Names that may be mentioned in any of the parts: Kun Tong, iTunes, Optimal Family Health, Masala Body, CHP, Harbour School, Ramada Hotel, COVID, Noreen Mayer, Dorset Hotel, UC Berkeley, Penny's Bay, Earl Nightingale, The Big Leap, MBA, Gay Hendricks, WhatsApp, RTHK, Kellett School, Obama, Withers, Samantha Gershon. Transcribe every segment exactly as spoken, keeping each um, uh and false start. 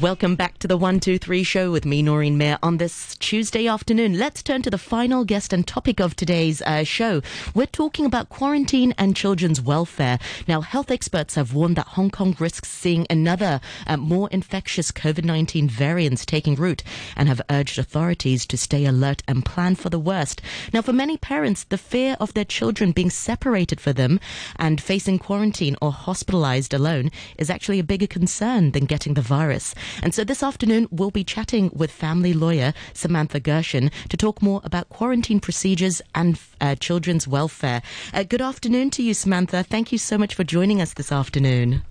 Welcome back to the one two three Show with me, Noreen Mayer, on this Tuesday afternoon. Let's turn to the final guest and topic of today's uh, show. We're talking about quarantine and children's welfare. Now, health experts have warned that Hong Kong risks seeing another uh, more infectious COVID nineteen variants taking root and have urged authorities to stay alert and plan for the worst. Now, for many parents, the fear of their children being separated from them and facing quarantine or hospitalized alone is actually a bigger concern than getting the virus. And so this afternoon, we'll be chatting with family lawyer Samantha Gershon to talk more about quarantine procedures and uh, children's welfare. Uh, good afternoon to you, Samantha. Thank you so much for joining us this afternoon.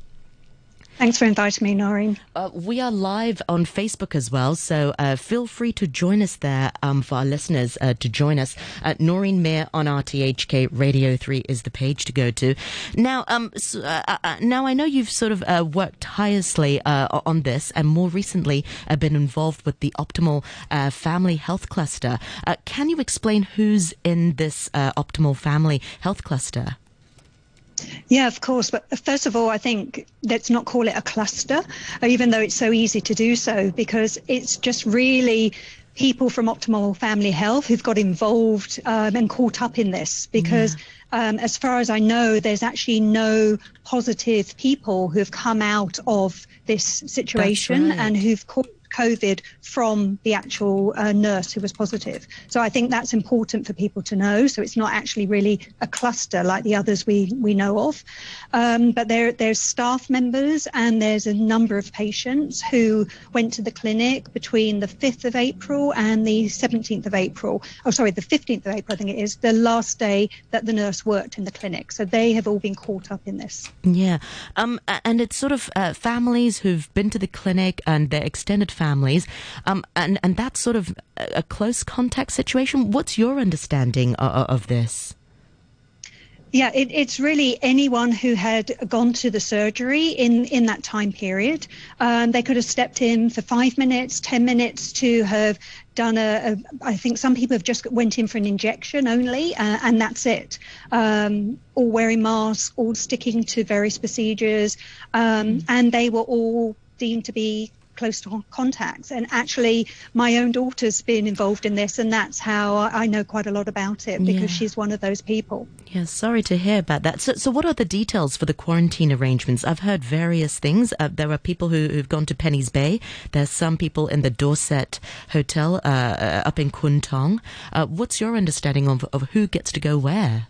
Thanks for inviting me, Noreen. Uh, we are live on Facebook as well, so uh, feel free to join us there um, for our listeners uh, to join us. Uh, Noreen Mayer on R T H K Radio three is the page to go to. Now, um, so, uh, uh, now I know you've sort of uh, worked tirelessly uh, on this and more recently uh, been involved with the Optimal uh, Family Health Cluster. Uh, can you explain who's in this uh, Optimal Family Health Cluster? Yeah, of course. But first of all, I think let's not call it a cluster, even though it's so easy to do so, because it's just really people from Optimal Family Health who've got involved um, and caught up in this, because yeah. Um, as far as I know, there's actually no positive people who've come out of this situation right. and who've caught COVID from the actual uh, nurse who was positive. So I think that's important for people to know. So it's not actually really a cluster like the others we we know of. Um, but there there's staff members and there's a number of patients who went to the clinic between the fifth of April and the seventeenth of April. Oh, sorry, the fifteenth of April, I think it is, the last day that the nurse worked in the clinic. So they have all been caught up in this. Yeah. Um, and it's sort of uh, families who've been to the clinic and their extended family families um, and, and that's sort of a close contact situation. What's your understanding of, of this? Yeah, it, it's really anyone who had gone to the surgery in, in that time period. Um, they could have stepped in for five minutes, ten minutes to have done a, a I think some people have just went in for an injection only, uh, and that's it. Um, all wearing masks, all sticking to various procedures, um, mm-hmm. and they were all deemed to be close to contacts. And actually my own daughter's been involved in this, and that's how I know quite a lot about it, because yeah. she's one of those people. Yeah, sorry to hear about that. So, so what are the details for the quarantine arrangements? I've heard various things. Uh, there are people who, who've gone to Penny's Bay. There's some people in the Dorset Hotel uh, uh, up in Kun Tong. Uh, what's your understanding of, of who gets to go where?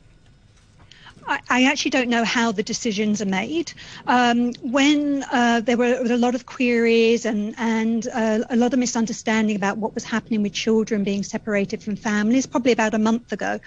I actually don't know how the decisions are made. Um, when uh, there were a lot of queries and, and uh, a lot of misunderstanding about what was happening with children being separated from families, probably about a month ago.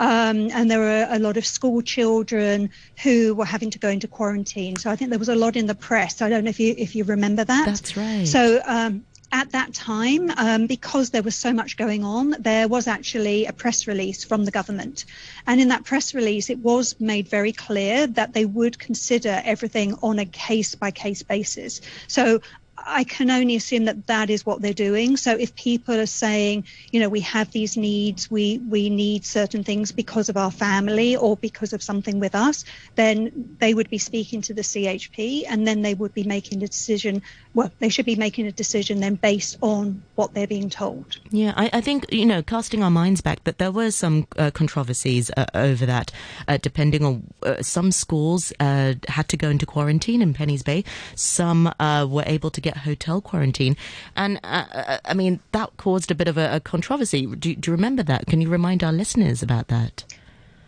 Um, and there were a lot of school children who were having to go into quarantine. So I think there was a lot in the press. I don't know if you if you remember that. That's right. So. Um, At that time, um, because there was so much going on, there was actually a press release from the government. And in that press release, it was made very clear that they would consider everything on a case-by-case basis. So I can only assume that that is what they're doing. So if people are saying, you know, we have these needs, we, we need certain things because of our family or because of something with us, then they would be speaking to the C H P, and then they would be making a decision. Well, they should be making a decision then based on what they're being told. Yeah, I, I think, you know, casting our minds back, that there were some uh, controversies uh, over that, uh, depending on uh, some schools uh, had to go into quarantine in Penny's Bay. Some uh, were able to get hotel quarantine, and uh, I mean that caused a bit of a, a controversy. Do, do you remember that? Can you remind our listeners about that?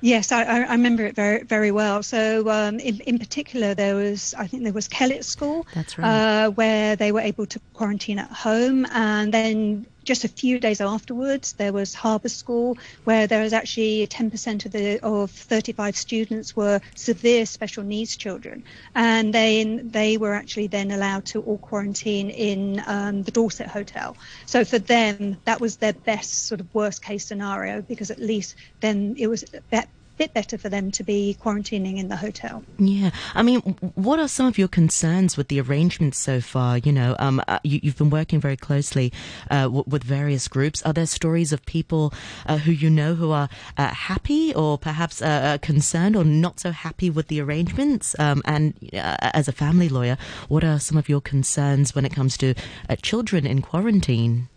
Yes, I, I remember it very, very well. So um, in, in particular, there was, I think there was Kellett School. That's right. Uh, where they were able to quarantine at home, and then just a few days afterwards, there was Harbour School, where there was actually ten percent of the of thirty-five students were severe special needs children, and they they were actually then allowed to all quarantine in um, the Dorset Hotel. So for them, that was their best sort of worst case scenario, because at least then it was that bit better for them to be quarantining in the hotel. Yeah. I mean, what are some of your concerns with the arrangements so far? You know, um, you, you've been working very closely uh, w- with various groups. Are there stories of people uh, who you know who are uh, happy or perhaps uh, uh, concerned or not so happy with the arrangements? Um, and uh, as a family lawyer, what are some of your concerns when it comes to uh, children in quarantine?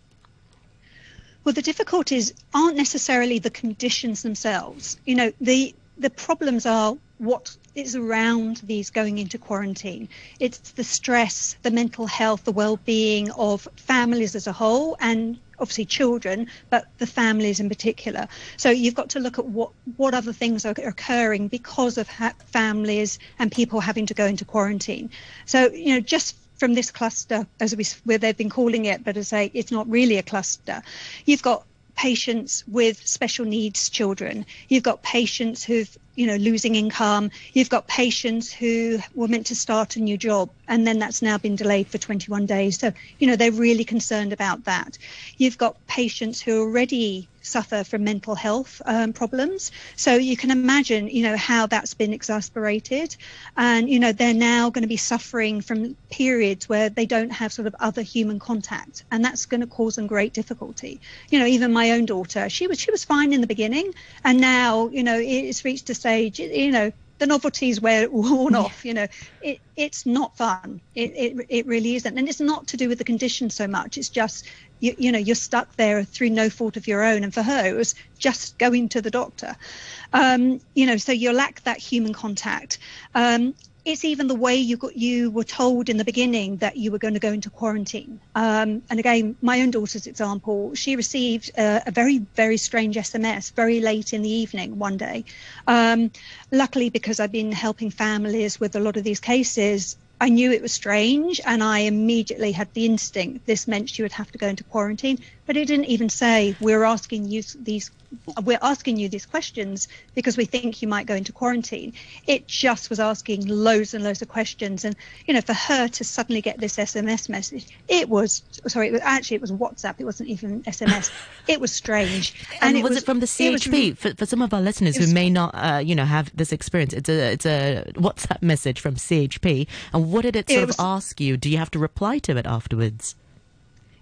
Well, the difficulties aren't necessarily the conditions themselves. You know, the the problems are what is around these going into quarantine. It's the stress, the mental health, the well-being of families as a whole, and obviously children, but the families in particular. So you've got to look at what, what other things are occurring because of ha- families and people having to go into quarantine. So, you know, just from this cluster, as we, where they've been calling it, but as I say, it's not really a cluster. You've got patients with special needs children. You've got patients who've, you know, losing income. You've got patients who were meant to start a new job, and then that's now been delayed for twenty-one days. So, you know, they're really concerned about that. You've got patients who already suffer from mental health um, problems. So you can imagine, you know, how that's been exacerbated. And, you know, they're now going to be suffering from periods where they don't have sort of other human contact. And that's going to cause them great difficulty. You know, even my own daughter, she was she was fine in the beginning. And now, you know, it's reached a stage, you know, the novelty's wear worn off, you know, it, it's not fun. It, it it really isn't. And it's not to do with the condition so much. It's just, you, you know, you're stuck there through no fault of your own. And for her, it was just going to the doctor. Um, you know, so you lack that human contact. Um, it's even the way you got, you were told in the beginning that you were going to go into quarantine. Um, and again, my own daughter's example, she received a, a very, very strange S M S very late in the evening one day. Um, luckily, because I've been helping families with a lot of these cases, I knew it was strange, and I immediately had the instinct this meant she would have to go into quarantine. But it didn't even say, we're asking you these we're asking you these questions because we think you might go into quarantine. It just was asking loads and loads of questions. And, you know, for her to suddenly get this S M S message, it was sorry, it was actually it was WhatsApp. It wasn't even S M S. It was strange. And, and it was, was it from the C H P? Was, for, for some of our listeners who may not, uh, you know, have this experience, it's a it's a WhatsApp message from C H P. And what did it sort it was, of ask you? Do you have to reply to it afterwards?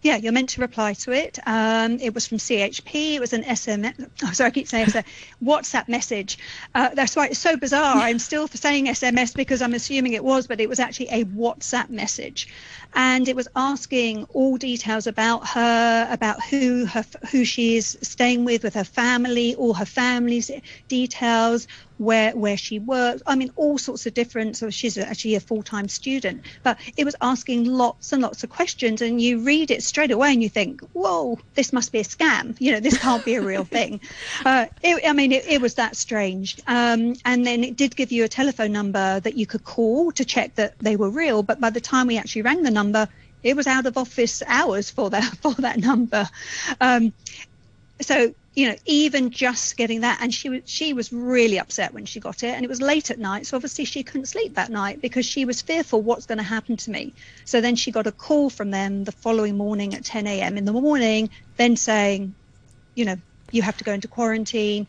Yeah, you're meant to reply to it. Um, it was from C H P. It was an S M S. Oh, sorry, I keep saying S M S. WhatsApp message. Uh, that's why it's so bizarre. I'm still saying S M S because I'm assuming it was, but it was actually a WhatsApp message. And it was asking all details about her, about who her, who she is staying with, with her family, all her family's details, where where she works. I mean, all sorts of different. So she's actually a full-time student, but it was asking lots and lots of questions. And you read it straight away and you think, whoa, this must be a scam. You know, this can't be a real thing. Uh, it, I mean, it, it was that strange. Um, and then it did give you a telephone number that you could call to check that they were real. But by the time we actually rang the number, it was out of office hours for that for that number. Um, so. You know, even just getting that, and she was she was really upset when she got it, and it was late at night, so obviously she couldn't sleep that night because she was fearful, what's going to happen to me? So then she got a call from them the following morning at ten a.m. in the morning, then saying, you know, you have to go into quarantine.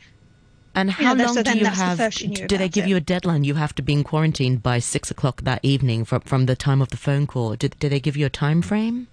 And how you know, long so do you have? The you do they give it. you a deadline? You have to be in quarantine by six o'clock that evening from from the time of the phone call. Do, do they give you a time frame?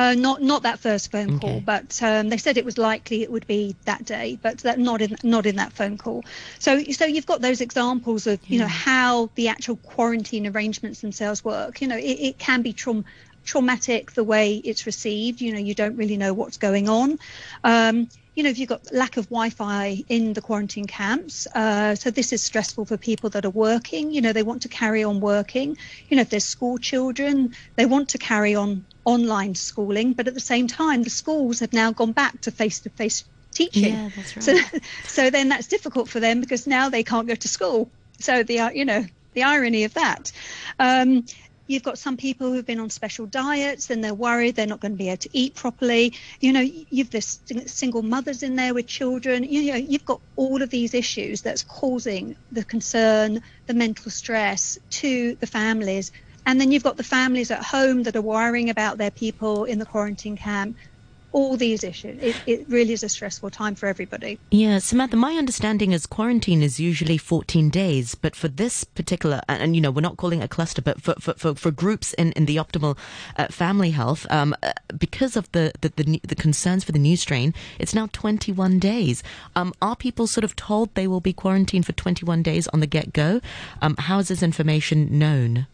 Uh, not not that first phone okay. call, but um, they said it was likely it would be that day, but that not in not in that phone call. So so you've got those examples of yeah. you know how the actual quarantine arrangements themselves work. You know, it, it can be traum- traumatic the way it's received. You know, you don't really know what's going on. Um, you know, if you've got lack of Wi-Fi in the quarantine camps, uh, so this is stressful for people that are working. You know, they want to carry on working. You know, if there's school children, they want to carry on online schooling, but at the same time the schools have now gone back to face-to-face teaching. Yeah, that's right. so, so then that's difficult for them because now they can't go to school. So the you know the irony of that. Um, you've got some people who've been on special diets and they're worried they're not going to be able to eat properly. You know, you've this single mothers in there with children. You know, you've got all of these issues that's causing the concern, the mental stress to the families. And then you've got the families at home that are worrying about their people in the quarantine camp. all these issues. It, it really is a stressful time for everybody. Yeah, Samantha, my understanding is quarantine is usually fourteen days, but for this particular, and, and you know, we're not calling it a cluster, but for for, for, for groups in, in the optimal uh, family health, um, uh, because of the the, the the concerns for the new strain, it's now twenty-one days. Um, are people sort of told they will be quarantined for twenty-one days on the get-go? Um, how is this information known?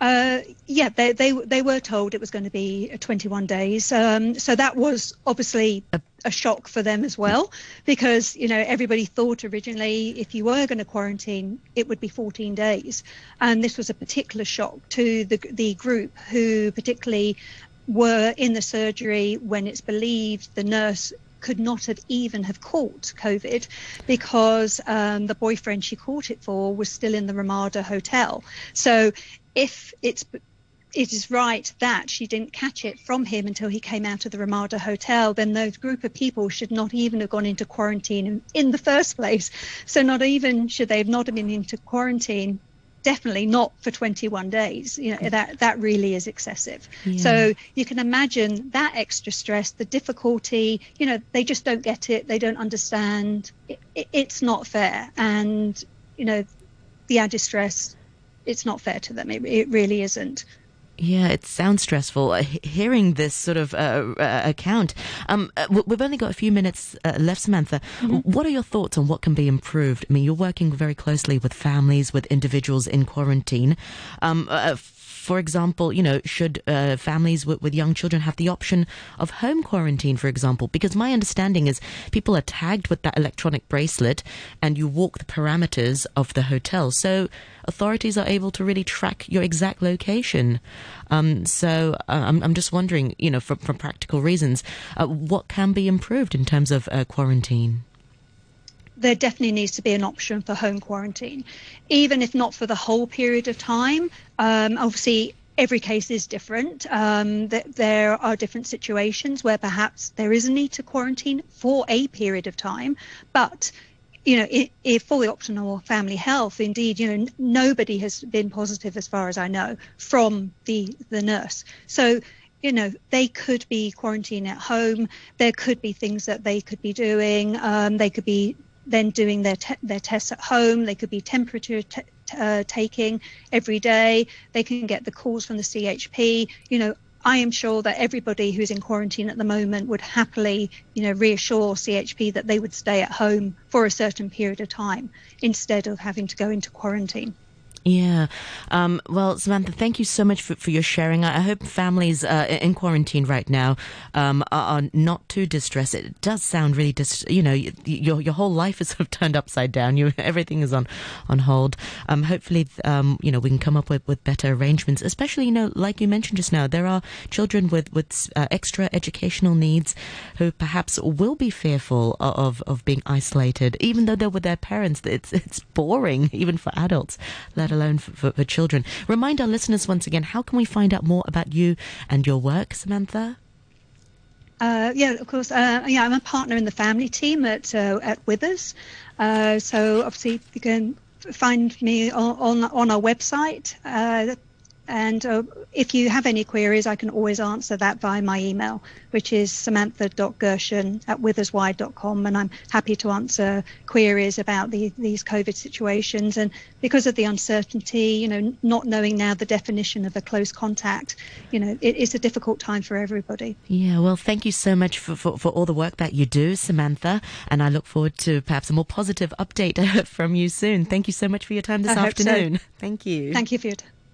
Uh, yeah, they, they they were told it was going to be twenty-one days. Um, so that was obviously a, a shock for them as well, because, you know, everybody thought originally if you were going to quarantine, it would be fourteen days. And this was a particular shock to the the group who particularly were in the surgery when it's believed the nurse could not have even have caught COVID, because um, the boyfriend she caught it for was still in the Ramada Hotel. So if it's it is right that she didn't catch it from him until he came out of the Ramada Hotel, then those group of people should not even have gone into quarantine in, in the first place. So not even should they have not have been into quarantine, definitely not for twenty-one days. You know, that that really is excessive. Yeah. So you can imagine that extra stress, the difficulty, you know, they just don't get it. They don't understand. It, it, it's not fair. And, you know, the added stress, it's not fair to them. It, it really isn't. Yeah, it sounds stressful. Uh, hearing this sort of uh, uh, account, um, uh, we've only got a few minutes uh, left, Samantha. Mm-hmm. What are your thoughts on what can be improved? I mean, you're working very closely with families, with individuals in quarantine. Um, uh, for example, you know, should uh, families with, with young children have the option of home quarantine, for example? Because my understanding is people are tagged with that electronic bracelet, and you walk the parameters of the hotel, so authorities are able to really track your exact location. Um, so uh, I'm, I'm just wondering, you know, from, from practical reasons, uh, what can be improved in terms of uh, quarantine? There definitely needs to be an option for home quarantine, even if not for the whole period of time. Um, obviously, every case is different. Um, th- there are different situations where perhaps there is a need to quarantine for a period of time, but you know, it, it, for the optimal family health, indeed, you know, n- nobody has been positive, as far as I know, from the, the nurse. So, you know, they could be quarantined at home. There could be things that they could be doing. Um, they could be then doing their te- their tests at home. They could be temperature te- uh, taking every day. They can get the calls from the C H P. You know, I am sure that everybody who's in quarantine at the moment would happily, you know, reassure C H P that they would stay at home for a certain period of time instead of having to go into quarantine. Yeah. Um, well, Samantha, thank you so much for, for your sharing. I hope families uh, in quarantine right now um, are, are not too distressed. It does sound really, dis- you know, y- your your whole life is sort of turned upside down. You everything is on, on hold. Um, hopefully, um, you know, we can come up with, with better arrangements, especially, you know, like you mentioned just now, there are children with, with uh, extra educational needs who perhaps will be fearful of, of being isolated, even though they're with their parents. It's, it's boring, even for adults, let alone for, for, for children. Remind our listeners once again, how can we find out more about you and your work, Samantha? Uh, yeah, of course. Uh, yeah, I'm a partner in the family team at uh, at Withers. Uh, so obviously you can find me on on, on our website. Uh, and uh, if you have any queries, I can always answer that via my email, which is samantha dot gershon at withers wide dot com, and I'm happy to answer queries about the, these COVID situations. And because of the uncertainty, you know, not knowing now the definition of a close contact, you know, it, it's a difficult time for everybody. Yeah, well, thank you so much for, for, for all the work that you do, Samantha, and I look forward to perhaps a more positive update from you soon. Thank you so much for your time this I afternoon. Hope so. Thank you. Thank you for your time.